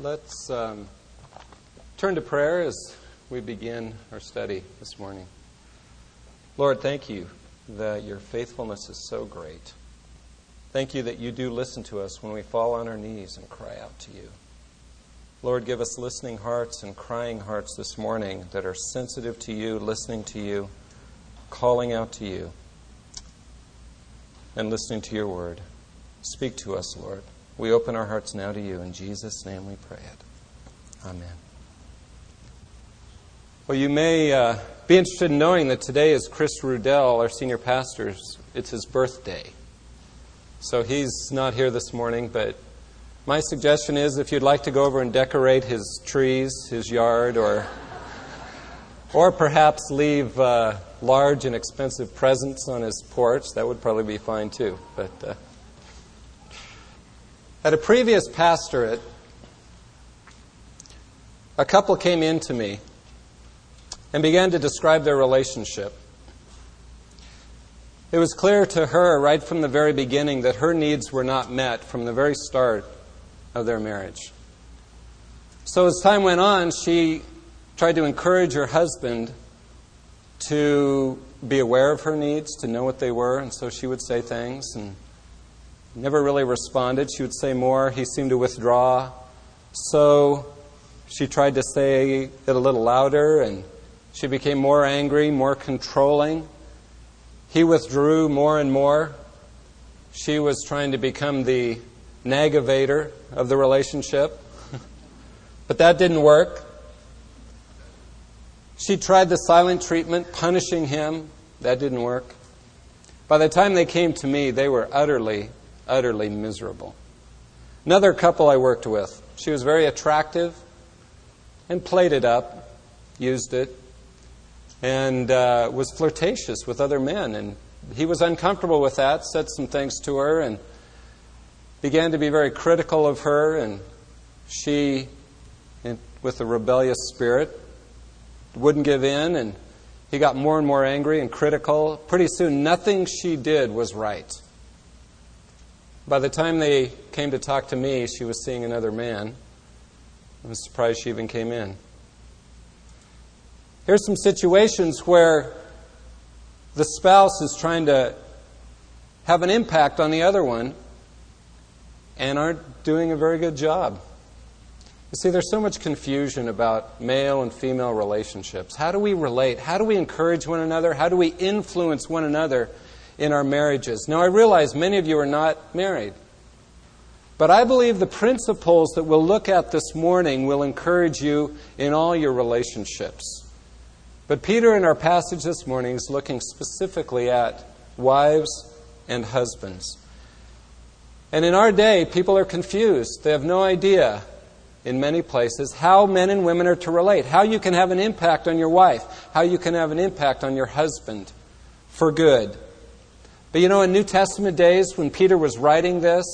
Let's turn to prayer as we begin our study this morning. Lord, thank you that your faithfulness is so great. Thank you that you do listen to us when we fall on our knees and cry out to you. Lord, give us listening hearts and crying hearts this morning that are sensitive to you, listening to you, calling out to you, and listening to your word. Speak to us, Lord. We open our hearts now to you. In Jesus' name we pray it. Amen. Well, you may be interested in knowing that today is Chris Rudell, our senior pastor. It's his birthday. So he's not here this morning, but my suggestion is if you'd like to go over and decorate his trees, his yard, or perhaps leave large and expensive presents on his porch, that would probably be fine too. But at a previous pastorate, a couple came in to me and began to describe their relationship. It was clear to her right from the very beginning that her needs were not met from the very start of their marriage. So as time went on, she tried to encourage her husband to be aware of her needs, to know what they were, and so she would say things and never really responded. She would say more. He seemed to withdraw. So she tried to say it a little louder, and she became more angry, more controlling. He withdrew more and more. She was trying to become the nagavator of the relationship. But that didn't work. She tried the silent treatment, punishing him. That didn't work. By the time they came to me, they were utterly, utterly miserable. Another couple I worked with, she was very attractive and played it up, used it, and was flirtatious with other men. And he was uncomfortable with that, said some things to her, and began to be very critical of her. And she, with a rebellious spirit, wouldn't give in, and he got more and more angry and critical. Pretty soon, nothing she did was right. By the time they came to talk to me, she was seeing another man. I was surprised she even came in. Here's some situations where the spouse is trying to have an impact on the other one and aren't doing a very good job. You see, there's so much confusion about male and female relationships. How do we relate? How do we encourage one another? How do we influence one another in our marriages? Now, I realize many of you are not married, but I believe the principles that we'll look at this morning will encourage you in all your relationships. But Peter, in our passage this morning, is looking specifically at wives and husbands. And in our day, people are confused. They have no idea, in many places, how men and women are to relate, how you can have an impact on your wife, how you can have an impact on your husband for good. But you know, in New Testament days, when Peter was writing this,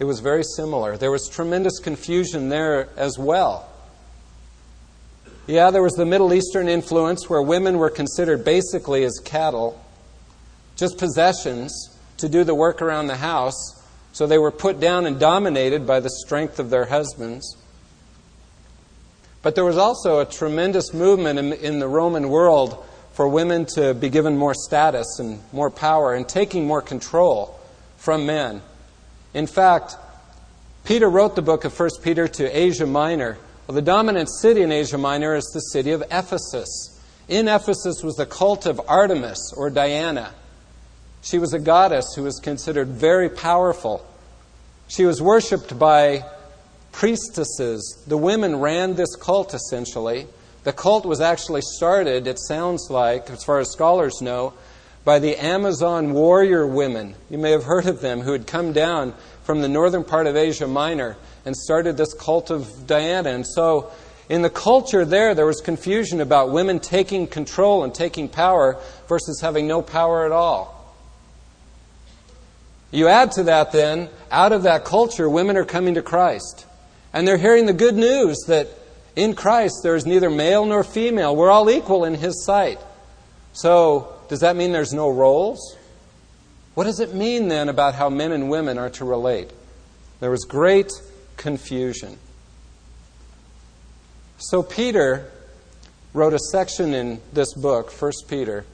it was very similar. There was tremendous confusion there as well. Yeah, there was the Middle Eastern influence where women were considered basically as cattle, just possessions to do the work around the house. So they were put down and dominated by the strength of their husbands. But there was also a tremendous movement in the Roman world for women to be given more status and more power and taking more control from men. In fact, Peter wrote the book of 1 Peter to Asia Minor. Well, the dominant city in Asia Minor is the city of Ephesus. In Ephesus was the cult of Artemis, or Diana. She was a goddess who was considered very powerful. She was worshipped by priestesses. The women ran this cult, essentially. The cult was actually started, it sounds like, as far as scholars know, by the Amazon warrior women. You may have heard of them, who had come down from the northern part of Asia Minor and started this cult of Diana. And so in the culture there was confusion about women taking control and taking power versus having no power at all. You add to that then, out of that culture, women are coming to Christ. And they're hearing the good news that in Christ there is neither male nor female. We're all equal in His sight. So does that mean there's no roles? What does it mean then about how men and women are to relate? There was great confusion. So Peter wrote a section in this book, 1 Peter,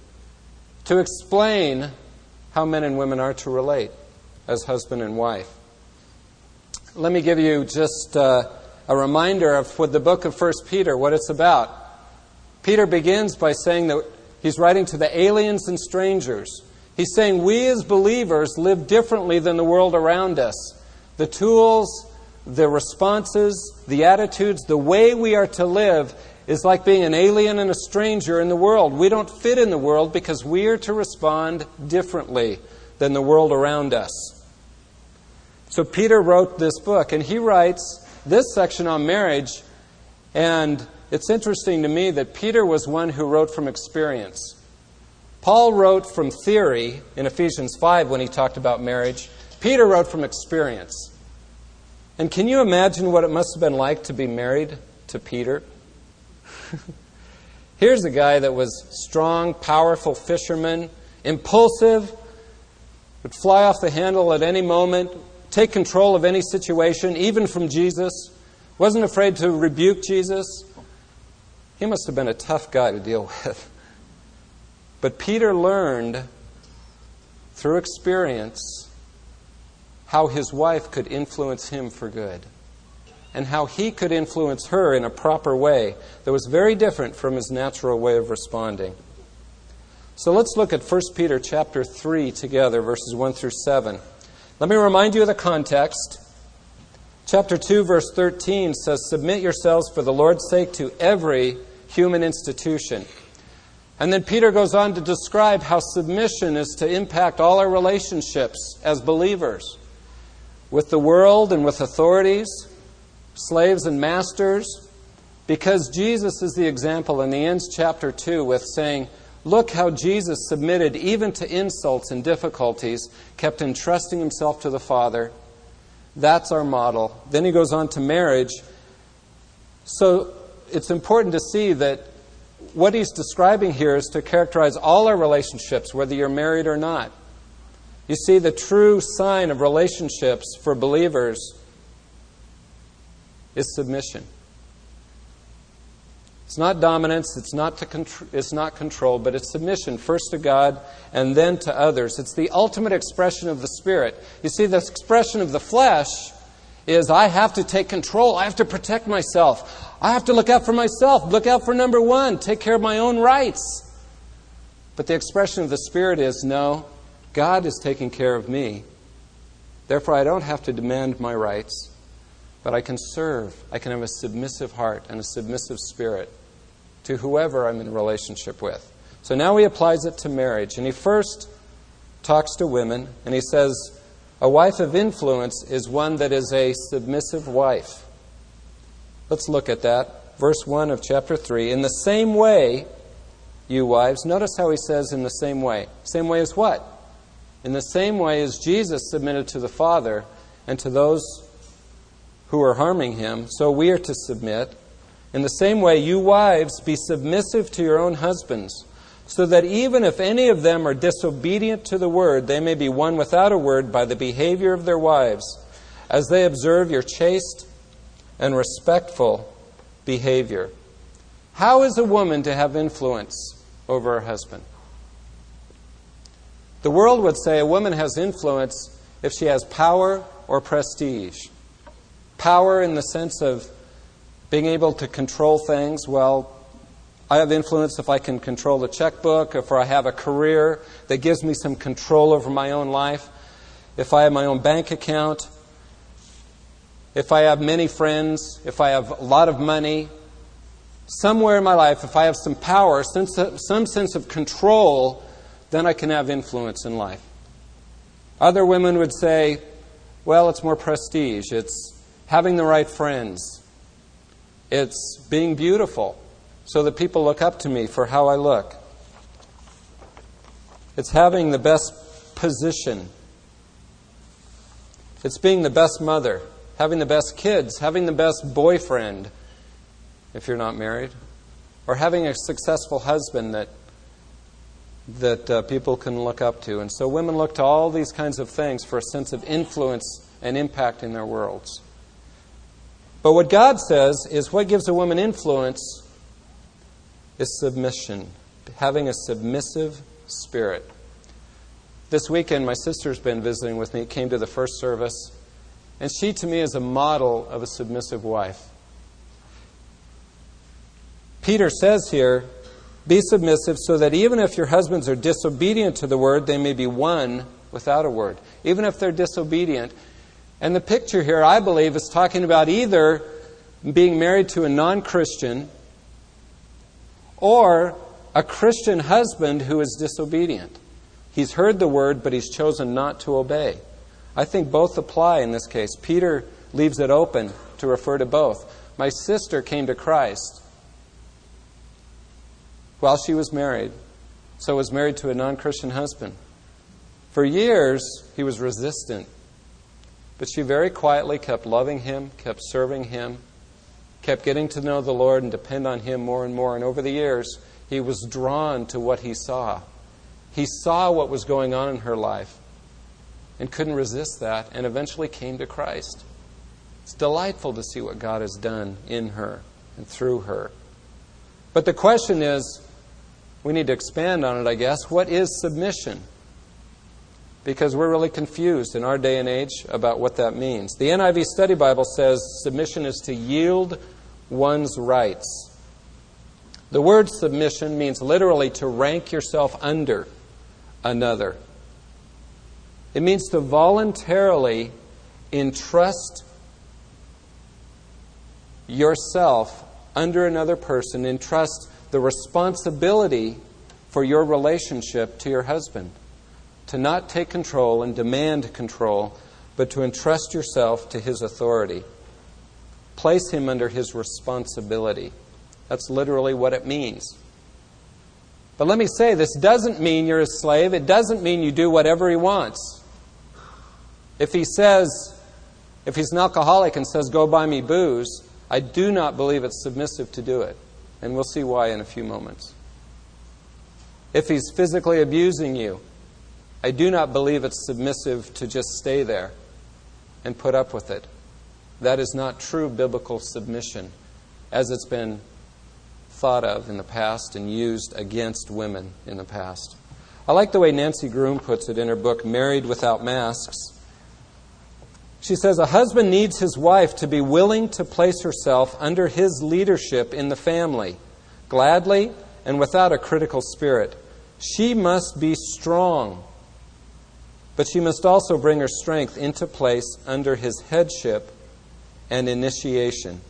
to explain how men and women are to relate as husband and wife. Let me give you just a reminder of what the book of 1 Peter, what it's about. Peter begins by saying that he's writing to the aliens and strangers. He's saying we as believers live differently than the world around us. The tools, the responses, the attitudes, the way we are to live is like being an alien and a stranger in the world. We don't fit in the world because we are to respond differently than the world around us. So Peter wrote this book, and he writes this section on marriage, and it's interesting to me that Peter was one who wrote from experience. Paul wrote from theory in Ephesians 5 when he talked about marriage. Peter wrote from experience. And can you imagine what it must have been like to be married to Peter? Here's a guy that was strong, powerful fisherman, impulsive, would fly off the handle at any moment, take control of any situation, even from Jesus, wasn't afraid to rebuke Jesus. He must have been a tough guy to deal with. But Peter learned through experience how his wife could influence him for good, and how he could influence her in a proper way that was very different from his natural way of responding. So let's look at 1 Peter chapter 3 together, verses 1 through 7. Let me remind you of the context. Chapter 2, verse 13 says, "Submit yourselves for the Lord's sake to every human institution." And then Peter goes on to describe how submission is to impact all our relationships as believers, with the world and with authorities, slaves and masters, because Jesus is the example, and he ends chapter 2 with saying, look how Jesus submitted even to insults and difficulties, kept entrusting himself to the Father. That's our model. Then he goes on to marriage. So it's important to see that what he's describing here is to characterize all our relationships, whether you're married or not. You see, the true sign of relationships for believers is submission. It's not dominance, it's not control, but it's submission, first to God and then to others. It's the ultimate expression of the Spirit. You see, the expression of the flesh is I have to take control, I have to protect myself, I have to look out for myself, look out for number one, take care of my own rights. But the expression of the Spirit is, no, God is taking care of me. Therefore, I don't have to demand my rights. But I can serve. I can have a submissive heart and a submissive spirit to whoever I'm in relationship with. So now he applies it to marriage. And he first talks to women, and he says, a wife of influence is one that is a submissive wife. Let's look at that. Verse 1 of chapter 3. In the same way, you wives. Notice how he says in the same way. Same way as what? In the same way as Jesus submitted to the Father and to those who are harming him, so we are to submit. In the same way, you wives, be submissive to your own husbands, so that even if any of them are disobedient to the word, they may be won without a word by the behavior of their wives, as they observe your chaste and respectful behavior. How is a woman to have influence over her husband? The world would say a woman has influence if she has power or prestige. Power in the sense of being able to control things. Well, I have influence if I can control the checkbook, if I have a career that gives me some control over my own life, if I have my own bank account, if I have many friends, if I have a lot of money. Somewhere in my life, if I have some power, some sense of control, then I can have influence in life. Other women would say, well, it's more prestige. It's having the right friends. It's being beautiful so that people look up to me for how I look. It's having the best position. It's being the best mother, having the best kids, having the best boyfriend, if you're not married, or having a successful husband that people can look up to. And so women look to all these kinds of things for a sense of influence and impact in their worlds. But what God says is what gives a woman influence is submission, having a submissive spirit. This weekend, my sister's been visiting with me, came to the first service, and she, to me, is a model of a submissive wife. Peter says here, be submissive so that even if your husbands are disobedient to the word, they may be won without a word. Even if they're disobedient. And the picture here, I believe, is talking about either being married to a non-Christian or a Christian husband who is disobedient. He's heard the word, but he's chosen not to obey. I think both apply in this case. Peter leaves it open to refer to both. My sister came to Christ while she was married, so was married to a non-Christian husband. For years, he was resistant. But she very quietly kept loving him, kept serving him, kept getting to know the Lord and depend on him more and more. And over the years, he was drawn to what he saw. He saw what was going on in her life and couldn't resist that and eventually came to Christ. It's delightful to see what God has done in her and through her. But the question is, we need to expand on it, I guess. What is submission? Because we're really confused in our day and age about what that means. The NIV Study Bible says submission is to yield one's rights. The word submission means literally to rank yourself under another. It means to voluntarily entrust yourself under another person, entrust the responsibility for your relationship to your husband. To not take control and demand control, but to entrust yourself to his authority. Place him under his responsibility. That's literally what it means. But let me say, this doesn't mean you're a slave. It doesn't mean you do whatever he wants. If he says, if he's an alcoholic and says, go buy me booze, I do not believe it's submissive to do it. And we'll see why in a few moments. If he's physically abusing you, I do not believe it's submissive to just stay there and put up with it. That is not true biblical submission as it's been thought of in the past and used against women in the past. I like the way Nancy Groom puts it in her book, Married Without Masks. She says, a husband needs his wife to be willing to place herself under his leadership in the family, gladly and without a critical spirit. She must be strong. But she must also bring her strength into place under his headship and initiation.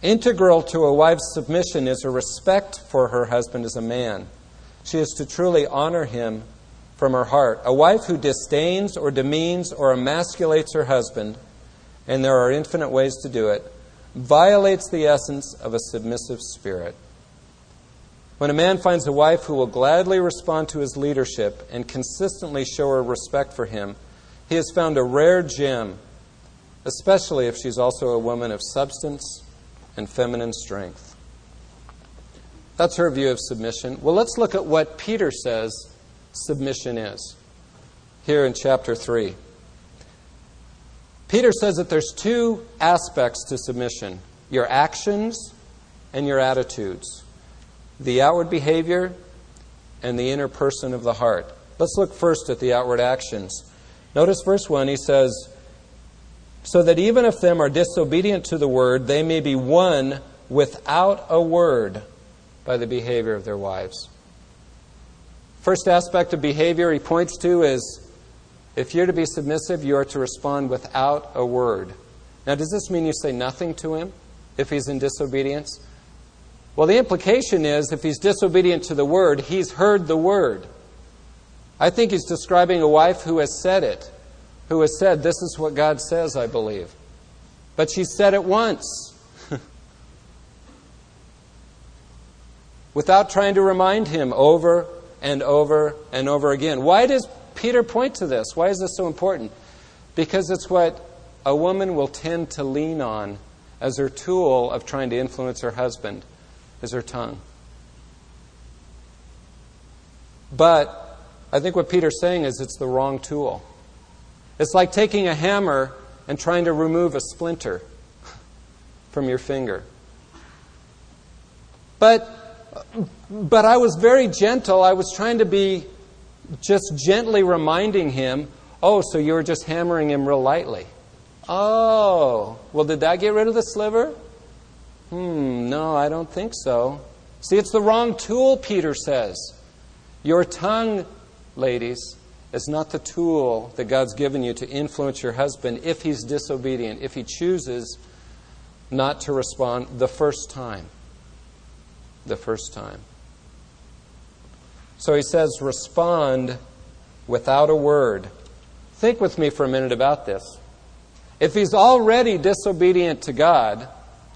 Integral to a wife's submission is her respect for her husband as a man. She is to truly honor him from her heart. A wife who disdains or demeans or emasculates her husband, and there are infinite ways to do it, violates the essence of a submissive spirit. When a man finds a wife who will gladly respond to his leadership and consistently show her respect for him, he has found a rare gem, especially if she's also a woman of substance and feminine strength. That's her view of submission. Well, let's look at what Peter says submission is here in chapter 3. Peter says that there's two aspects to submission, your actions and your attitudes. The outward behavior and the inner person of the heart. Let's look first at the outward actions. Notice verse 1, he says, so that even if them are disobedient to the word, they may be won without a word by the behavior of their wives. First aspect of behavior he points to is, if you're to be submissive, you are to respond without a word. Now, does this mean you say nothing to him if he's in disobedience? Well, the implication is if he's disobedient to the word, he's heard the word. I think he's describing a wife who has said it, who has said, this is what God says, I believe. But she said it once without trying to remind him over and over and over again. Why does Peter point to this? Why is this so important? Because it's what a woman will tend to lean on as her tool of trying to influence her husband. Is her tongue. But I think what Peter's saying is it's the wrong tool. It's like taking a hammer and trying to remove a splinter. from your finger. But I was very gentle. I was trying to be just gently reminding him, oh, so you were just hammering him real lightly. Oh, well, did that get rid of the sliver? No, I don't think so. See, it's the wrong tool, Peter says. Your tongue, ladies, is not the tool that God's given you to influence your husband if he's disobedient, if he chooses not to respond the first time. The first time. So he says, respond without a word. Think with me for a minute about this. If he's already disobedient to God,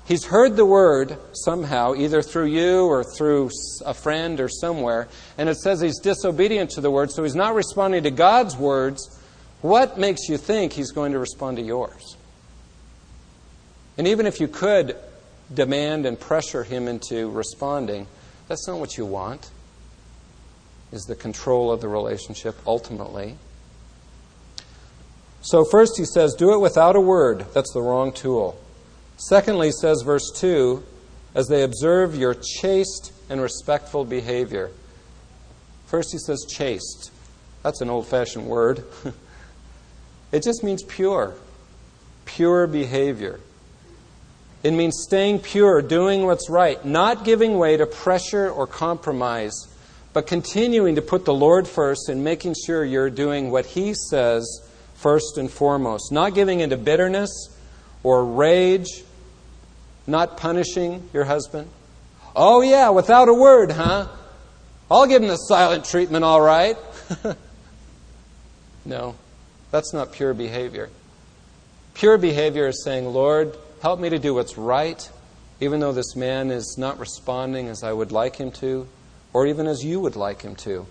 he's heard the word somehow, either through you or through a friend or somewhere, and it says he's disobedient to the word, so he's not responding to God's words. What makes you think he's going to respond to yours? And even if you could demand and pressure him into responding, that's not what you want, is the control of the relationship ultimately. So first he says, do it without a word. That's the wrong tool. Secondly, says verse 2, as they observe your chaste and respectful behavior. First he says chaste. That's an old-fashioned word. It just means pure. Pure behavior. It means staying pure, doing what's right, not giving way to pressure or compromise, but continuing to put the Lord first and making sure you're doing what He says first and foremost. Not giving into bitterness or rage, not punishing your husband. Oh yeah, without a word, huh? I'll give him the silent treatment, all right. No, that's not pure behavior. Pure behavior is saying, Lord, help me to do what's right, even though this man is not responding as I would like him to, or even as you would like him to.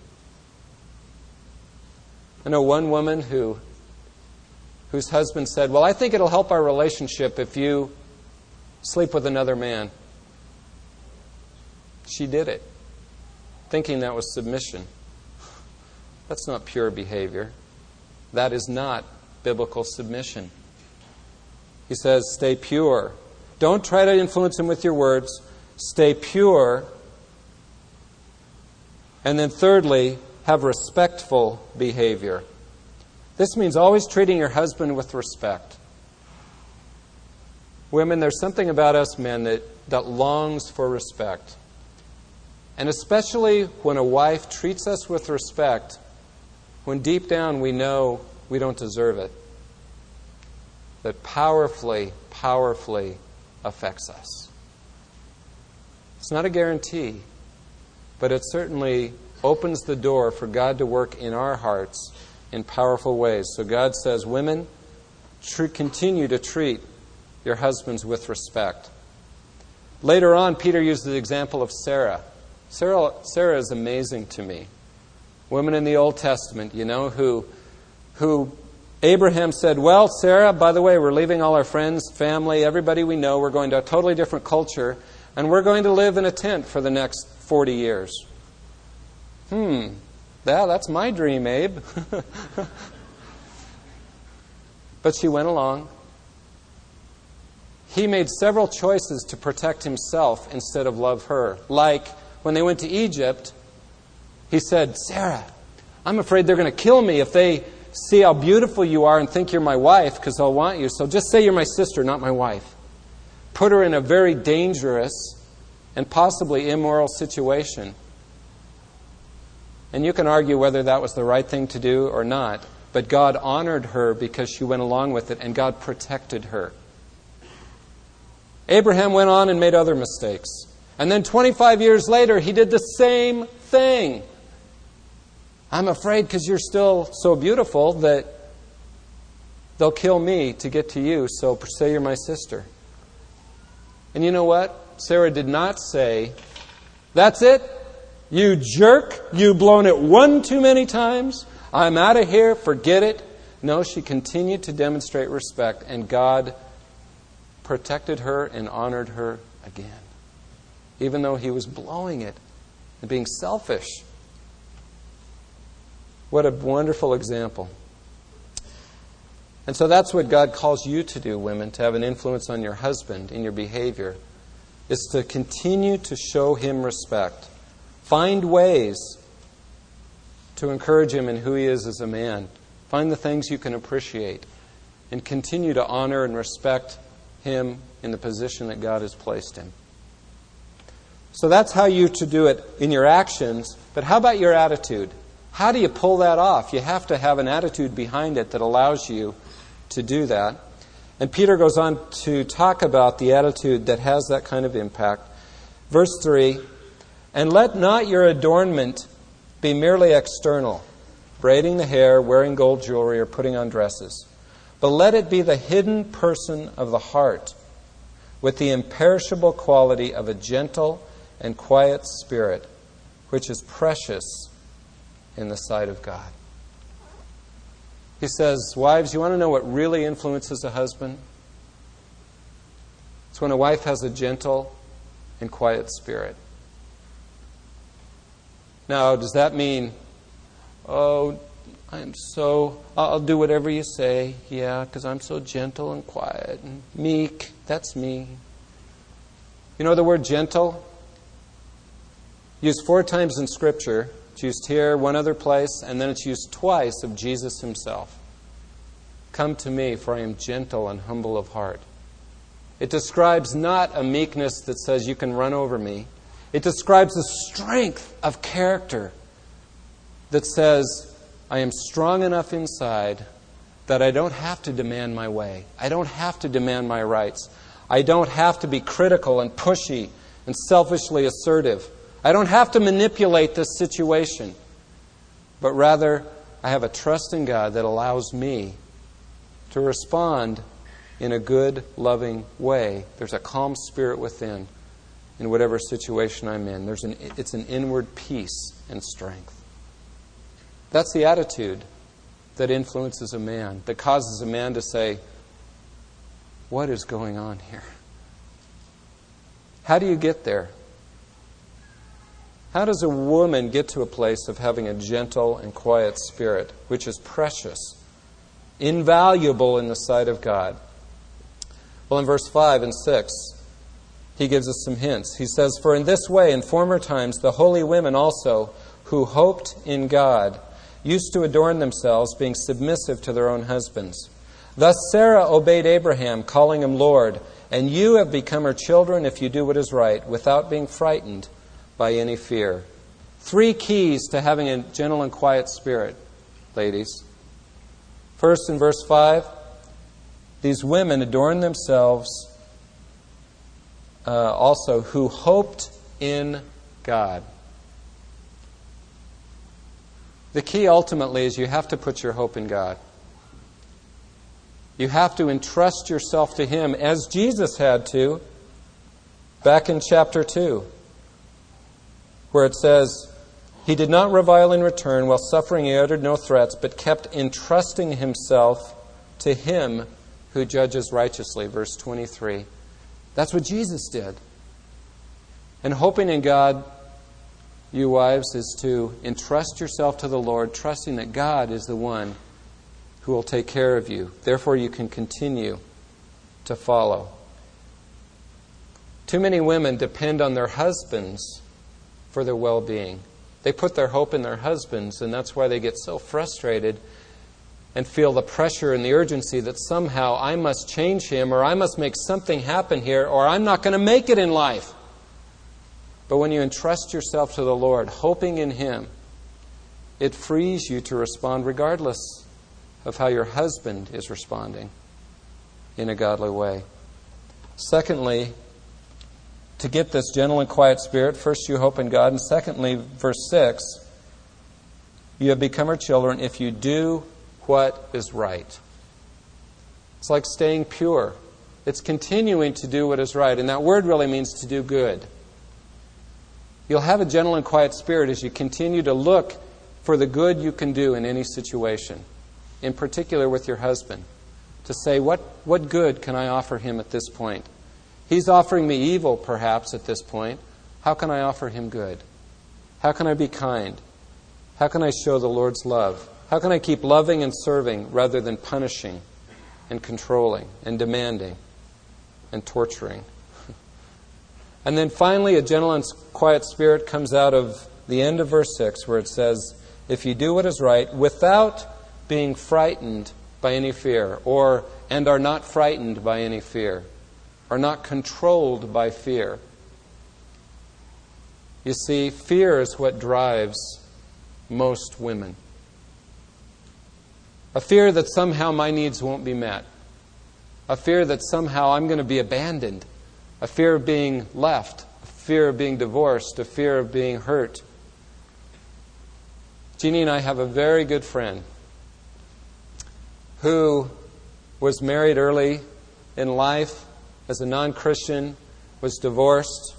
I know one woman whose husband said, well, I think it'll help our relationship if you sleep with another man. She did it, thinking that was submission. That's not pure behavior. That is not biblical submission. He says, stay pure. Don't try to influence him with your words. Stay pure. And then thirdly, have respectful behavior. This means always treating your husband with respect. Women, there's something about us men that longs for respect. And especially when a wife treats us with respect, when deep down we know we don't deserve it, that powerfully, powerfully affects us. It's not a guarantee, but it certainly opens the door for God to work in our hearts in powerful ways. So God says, women, continue to treat your husbands with respect. Later on, Peter uses the example of Sarah. Sarah is amazing to me. Women in the Old Testament, you know, who Abraham said, well, Sarah, by the way, we're leaving all our friends, family, everybody we know. We're going to a totally different culture, and we're going to live in a tent for the next 40 years. Yeah, that's my dream, Abe. But she went along. He made several choices to protect himself instead of love her. Like when they went to Egypt, he said, Sarah, I'm afraid they're going to kill me if they see how beautiful you are and think you're my wife, because they'll want you. So just say you're my sister, not my wife. Put her in a very dangerous and possibly immoral situation. And you can argue whether that was the right thing to do or not, but God honored her because she went along with it, and God protected her. Abraham went on and made other mistakes. And then 25 years later, he did the same thing. I'm afraid because you're still so beautiful that they'll kill me to get to you, so say you're my sister. And you know what? Sarah did not say, that's it. You jerk, you've blown it one too many times. I'm out of here, forget it. No, she continued to demonstrate respect, and God protected her and honored her again, even though he was blowing it and being selfish. What a wonderful example. And so that's what God calls you to do, women, to have an influence on your husband in your behavior, is to continue to show him respect. Find ways to encourage him in who he is as a man. Find the things you can appreciate and continue to honor and respect him in the position that God has placed him. So that's how you to do it in your actions, but how about your attitude? How do you pull that off? You have to have an attitude behind it that allows you to do that. And Peter goes on to talk about the attitude that has that kind of impact. Verse 3, "And let not your adornment be merely external, braiding the hair, wearing gold jewelry, or putting on dresses. But let it be the hidden person of the heart, with the imperishable quality of a gentle and quiet spirit, which is precious in the sight of God." He says, wives, you want to know what really influences a husband? It's when a wife has a gentle and quiet spirit. Now, does that mean, oh, I'll do whatever you say, yeah, because I'm so gentle and quiet and meek. That's me. You know the word gentle? Used 4 times in Scripture. It's used here, one other place, and then it's used twice of Jesus himself. "Come to me, for I am gentle and humble of heart." It describes not a meekness that says you can run over me. It describes the strength of character that says, I am strong enough inside that I don't have to demand my way. I don't have to demand my rights. I don't have to be critical and pushy and selfishly assertive. I don't have to manipulate this situation. But rather, I have a trust in God that allows me to respond in a good, loving way. There's a calm spirit within in whatever situation I'm in. It's an inward peace and strength. That's the attitude that influences a man, that causes a man to say, what is going on here? How do you get there? How does a woman get to a place of having a gentle and quiet spirit, which is precious, invaluable in the sight of God? Well, in verse 5 and 6, he gives us some hints. He says, "For in this way, in former times, the holy women also, who hoped in God, used to adorn themselves, being submissive to their own husbands. Thus Sarah obeyed Abraham, calling him Lord, and you have become her children if you do what is right, without being frightened by any fear." 3 keys to having a gentle and quiet spirit, ladies. First, in verse 5, these women adorned themselves also who hoped in God. The key ultimately is you have to put your hope in God. You have to entrust yourself to Him as Jesus had to back in chapter 2, where it says, "He did not revile in return. While suffering, He uttered no threats, but kept entrusting Himself to Him who judges righteously." Verse 23. That's what Jesus did. And hoping in God, you wives, is to entrust yourself to the Lord, trusting that God is the one who will take care of you. Therefore, you can continue to follow. Too many women depend on their husbands for their well-being. They put their hope in their husbands, and that's why they get so frustrated and feel the pressure and the urgency that somehow I must change him, or I must make something happen here, or I'm not going to make it in life. But when you entrust yourself to the Lord, hoping in Him, it frees you to respond regardless of how your husband is responding in a godly way. Secondly, to get this gentle and quiet spirit, first you hope in God, and secondly, verse 6, you have become her children if you do what is right. It's like staying pure. It's continuing to do what is right, and that word really means to do good. You'll have a gentle and quiet spirit as you continue to look for the good you can do in any situation, in particular with your husband, to say, what good can I offer him at this point? He's offering me evil, perhaps, at this point. How can I offer him good? How can I be kind? How can I show the Lord's love? How can I keep loving and serving rather than punishing and controlling and demanding and torturing. And then finally, a gentle and quiet spirit comes out of the end of verse 6 where it says, if you do what is right without being frightened by any fear, or and are not frightened by any fear, are not controlled by fear. You see, fear is what drives most women. A fear that somehow my needs won't be met. A fear that somehow I'm going to be abandoned. A fear of being left. A fear of being divorced. A fear of being hurt. Jeannie and I have a very good friend who was married early in life as a non-Christian, was divorced,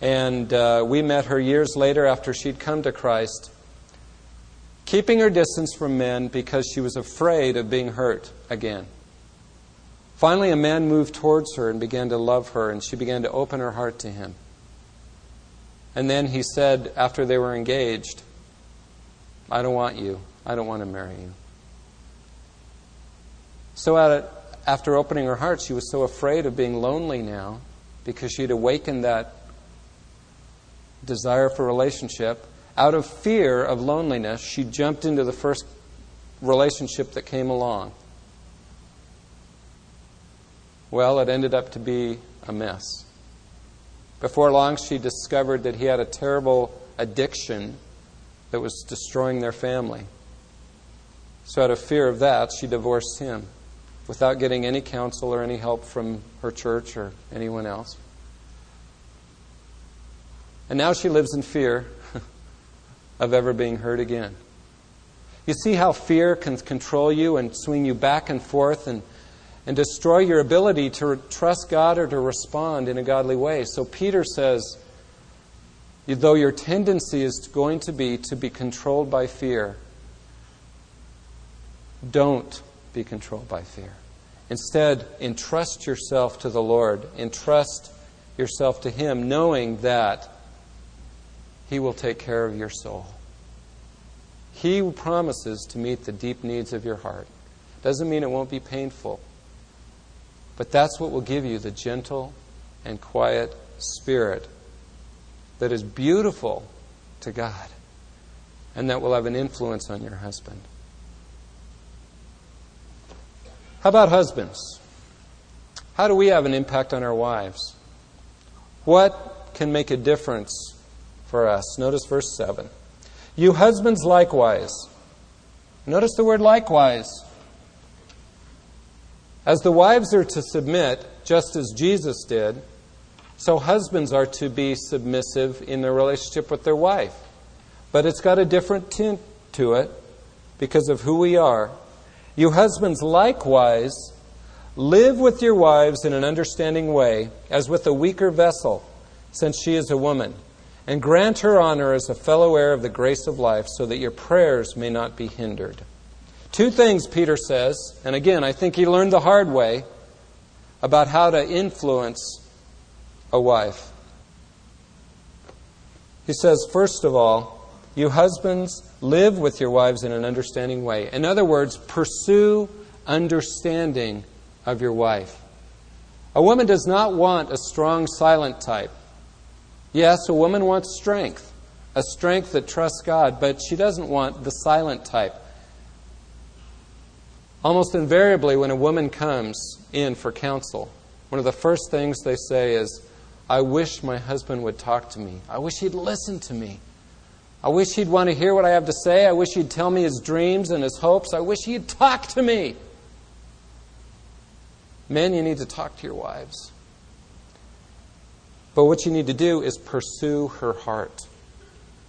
and we met her years later after she'd come to Christ, keeping her distance from men because she was afraid of being hurt again. Finally, a man moved towards her and began to love her, and she began to open her heart to him. And then he said, after they were engaged, I don't want you. I don't want to marry you. So after opening her heart, she was so afraid of being lonely now because she'd awakened that desire for relationship. Out of fear of loneliness, she jumped into the first relationship that came along. Well, it ended up to be a mess. Before long, she discovered that he had a terrible addiction that was destroying their family. So out of fear of that, she divorced him without getting any counsel or any help from her church or anyone else. And now she lives in fear of ever being hurt again. You see how fear can control you and swing you back and forth and destroy your ability to trust God or to respond in a godly way. So Peter says, though your tendency is going to be controlled by fear, don't be controlled by fear. Instead, entrust yourself to the Lord. Entrust yourself to Him, knowing that He will take care of your soul. He promises to meet the deep needs of your heart. Doesn't mean it won't be painful, but that's what will give you the gentle and quiet spirit that is beautiful to God and that will have an influence on your husband. How about husbands? How do we have an impact on our wives? What can make a difference for us? Notice verse 7. You husbands likewise. Notice the word likewise. As the wives are to submit, just as Jesus did, so husbands are to be submissive in their relationship with their wife. But it's got a different tint to it because of who we are. You husbands likewise live with your wives in an understanding way, as with a weaker vessel, since she is a woman, and grant her honor as a fellow heir of the grace of life, so that your prayers may not be hindered. Two things, Peter says, and again, I think he learned the hard way about how to influence a wife. He says, first of all, you husbands live with your wives in an understanding way. In other words, pursue understanding of your wife. A woman does not want a strong, silent type. Yes, a woman wants strength, a strength that trusts God, but she doesn't want the silent type. Almost invariably, when a woman comes in for counsel, one of the first things they say is, I wish my husband would talk to me. I wish he'd listen to me. I wish he'd want to hear what I have to say. I wish he'd tell me his dreams and his hopes. I wish he'd talk to me. Men, you need to talk to your wives. But what you need to do is pursue her heart.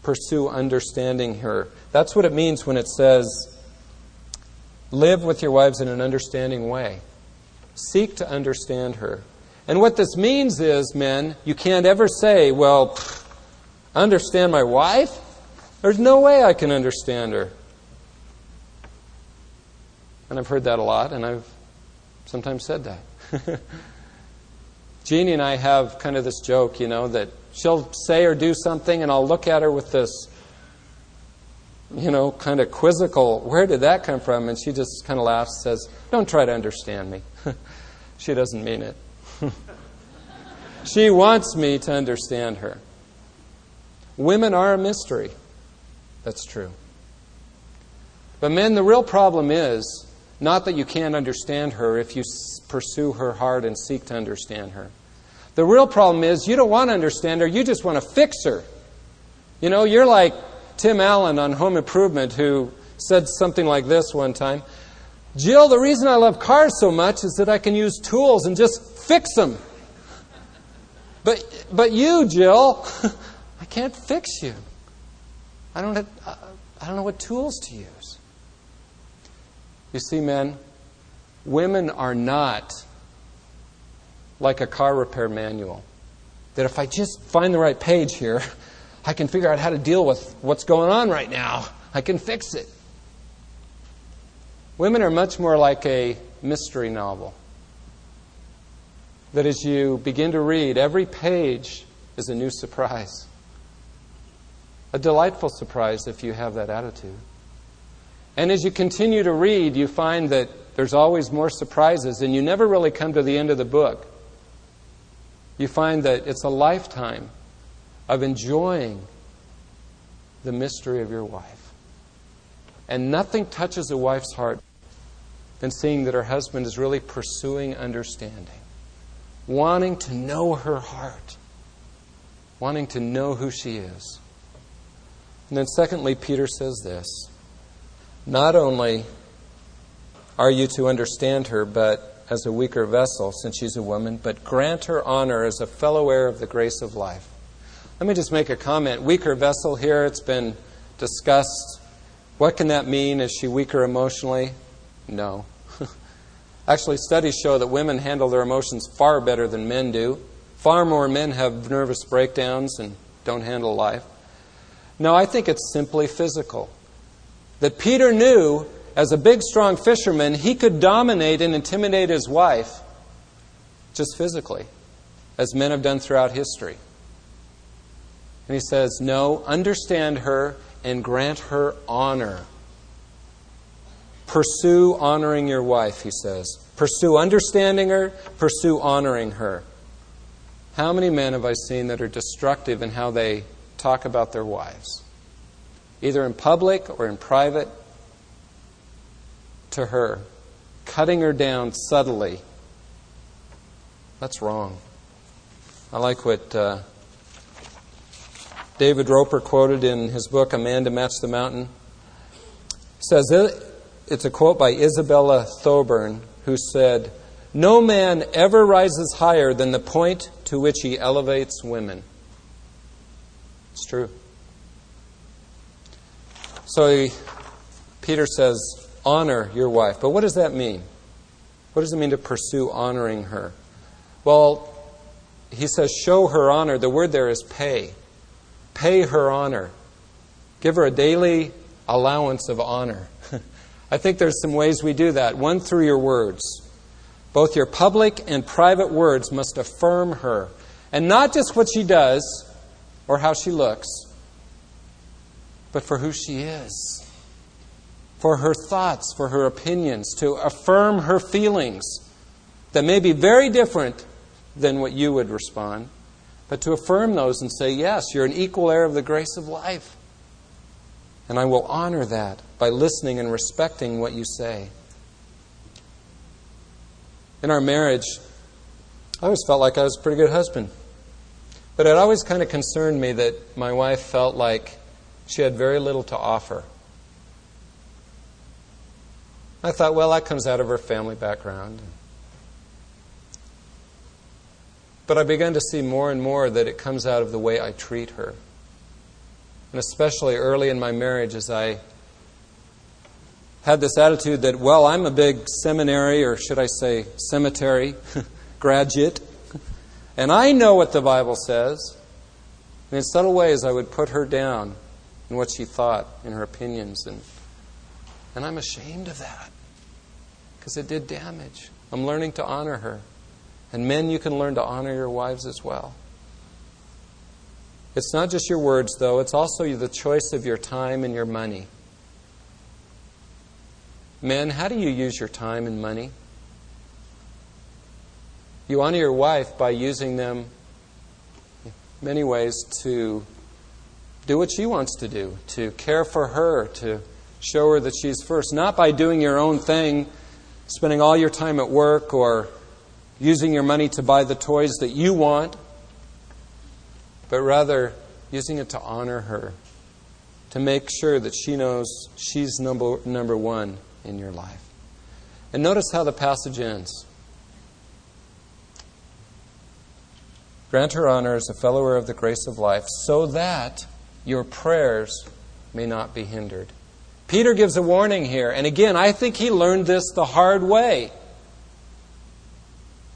Pursue understanding her. That's what it means when it says, live with your wives in an understanding way. Seek to understand her. And what this means is, men, you can't ever say, well, understand my wife? There's no way I can understand her. And I've heard that a lot, and I've sometimes said that. Jeannie and I have kind of this joke, that she'll say or do something, and I'll look at her with this you know, kind of quizzical, where did that come from? And she just kind of laughs and says, don't try to understand me. She doesn't mean it. She wants me to understand her. Women are a mystery. That's true. But men, the real problem is not that you can't understand her if you pursue her hard and seek to understand her. The real problem is you don't want to understand her. You just want to fix her. You know, you're like Tim Allen on Home Improvement, who said something like this one time. Jill, the reason I love cars so much is that I can use tools and just fix them. But you, Jill, I can't fix you. I don't know what tools to use. You see, men, women are not like a car repair manual. That if I just find the right page here, I can figure out how to deal with what's going on right now. I can fix it. Women are much more like a mystery novel. That as you begin to read, every page is a new surprise. A delightful surprise if you have that attitude. And as you continue to read, you find that there's always more surprises, and you never really come to the end of the book. You find that it's a lifetime of enjoying the mystery of your wife. And nothing touches a wife's heart than seeing that her husband is really pursuing understanding, wanting to know her heart, wanting to know who she is. And then secondly, Peter says this, not only are you to understand her, but as a weaker vessel, since she's a woman, but grant her honor as a fellow heir of the grace of life. Let me just make a comment. Weaker vessel here, it's been discussed. What can that mean? Is she weaker emotionally? No. Actually, studies show that women handle their emotions far better than men do. Far more men have nervous breakdowns and don't handle life. No, I think it's simply physical. That Peter knew, as a big, strong fisherman, he could dominate and intimidate his wife just physically, as men have done throughout history. And he says, no, understand her and grant her honor. Pursue honoring your wife, he says. Pursue understanding her. Pursue honoring her. How many men have I seen that are destructive in how they talk about their wives? Either in public or in private. To her. Cutting her down subtly. That's wrong. I like what David Roper quoted in his book, A Man to Match the Mountain. He says, it's a quote by Isabella Thoburn, who said, no man ever rises higher than the point to which he elevates women. It's true. So Peter says, honor your wife. But what does that mean? What does it mean to pursue honoring her? Well, he says, show her honor. The word there is pay. Pay her honor. Give her a daily allowance of honor. I think there's some ways we do that. One, through your words. Both your public and private words must affirm her. And not just what she does or how she looks, but for who she is. For her thoughts, for her opinions, to affirm her feelings that may be very different than what you would respond, but to affirm those and say, yes, you're an equal heir of the grace of life. And I will honor that by listening and respecting what you say. In our marriage, I always felt like I was a pretty good husband. But it always kind of concerned me that my wife felt like she had very little to offer. I thought, well, that comes out of her family background. But I began to see more and more that it comes out of the way I treat her. And especially early in my marriage, as I had this attitude that, well, I'm a big seminary, or should I say cemetery, graduate, and I know what the Bible says. And in subtle ways, I would put her down in what she thought, in her opinions. And I'm ashamed of that, because it did damage. I'm learning to honor her. And men, you can learn to honor your wives as well. It's not just your words, though. It's also the choice of your time and your money. Men, how do you use your time and money? You honor your wife by using them in many ways to do what she wants to do, to care for her, to show her that she's first. Not by doing your own thing, spending all your time at work or using your money to buy the toys that you want, but rather using it to honor her, to make sure that she knows she's number one in your life. And notice how the passage ends. Grant her honor as a follower of the grace of life, so that your prayers may not be hindered. Peter gives a warning here. And again, I think he learned this the hard way.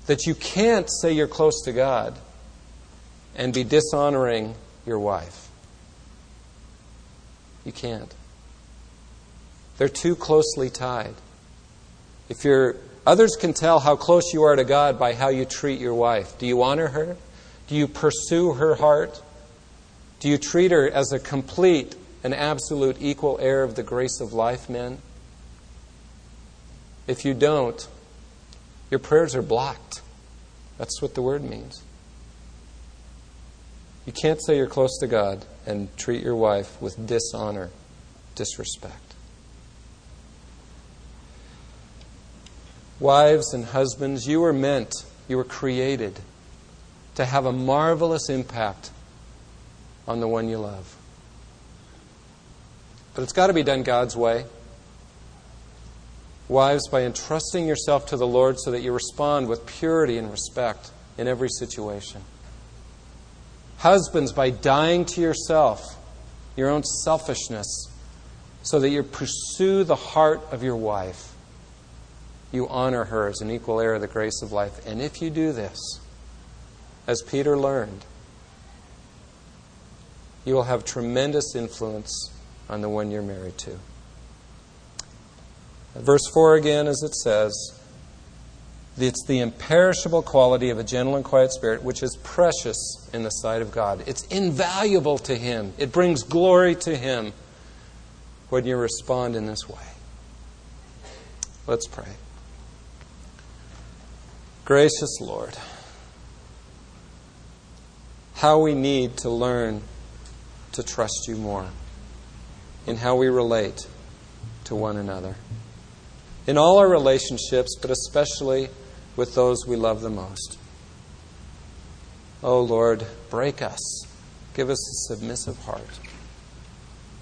That you can't say you're close to God and be dishonoring your wife. You can't. They're too closely tied. Others can tell how close you are to God by how you treat your wife. Do you honor her? Do you pursue her heart? Do you treat her as a complete and absolute equal heir of the grace of life, men? If you don't, your prayers are blocked. That's what the word means. You can't say you're close to God and treat your wife with dishonor, disrespect. Wives and husbands, you were created to have a marvelous impact on the one you love. But it's got to be done God's way. Wives, by entrusting yourself to the Lord so that you respond with purity and respect in every situation. Husbands, by dying to yourself, your own selfishness, so that you pursue the heart of your wife. You honor her as an equal heir of the grace of life. And if you do this, as Peter learned, you will have tremendous influence on the one you're married to. Verse 4 again, as it says, it's the imperishable quality of a gentle and quiet spirit, which is precious in the sight of God. It's invaluable to Him. It brings glory to Him when you respond in this way. Let's pray. Gracious Lord, how we need to learn to trust You more in how we relate to one another. In all our relationships, but especially with those we love the most. Oh Lord, break us. Give us a submissive heart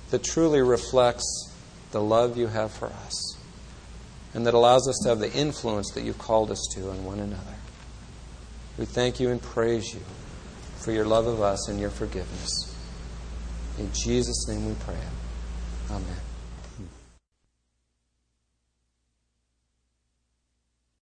that truly reflects the love You have for us and that allows us to have the influence that You've called us to on one another. We thank You and praise You for Your love of us and Your forgiveness. In Jesus' name we pray. Amen.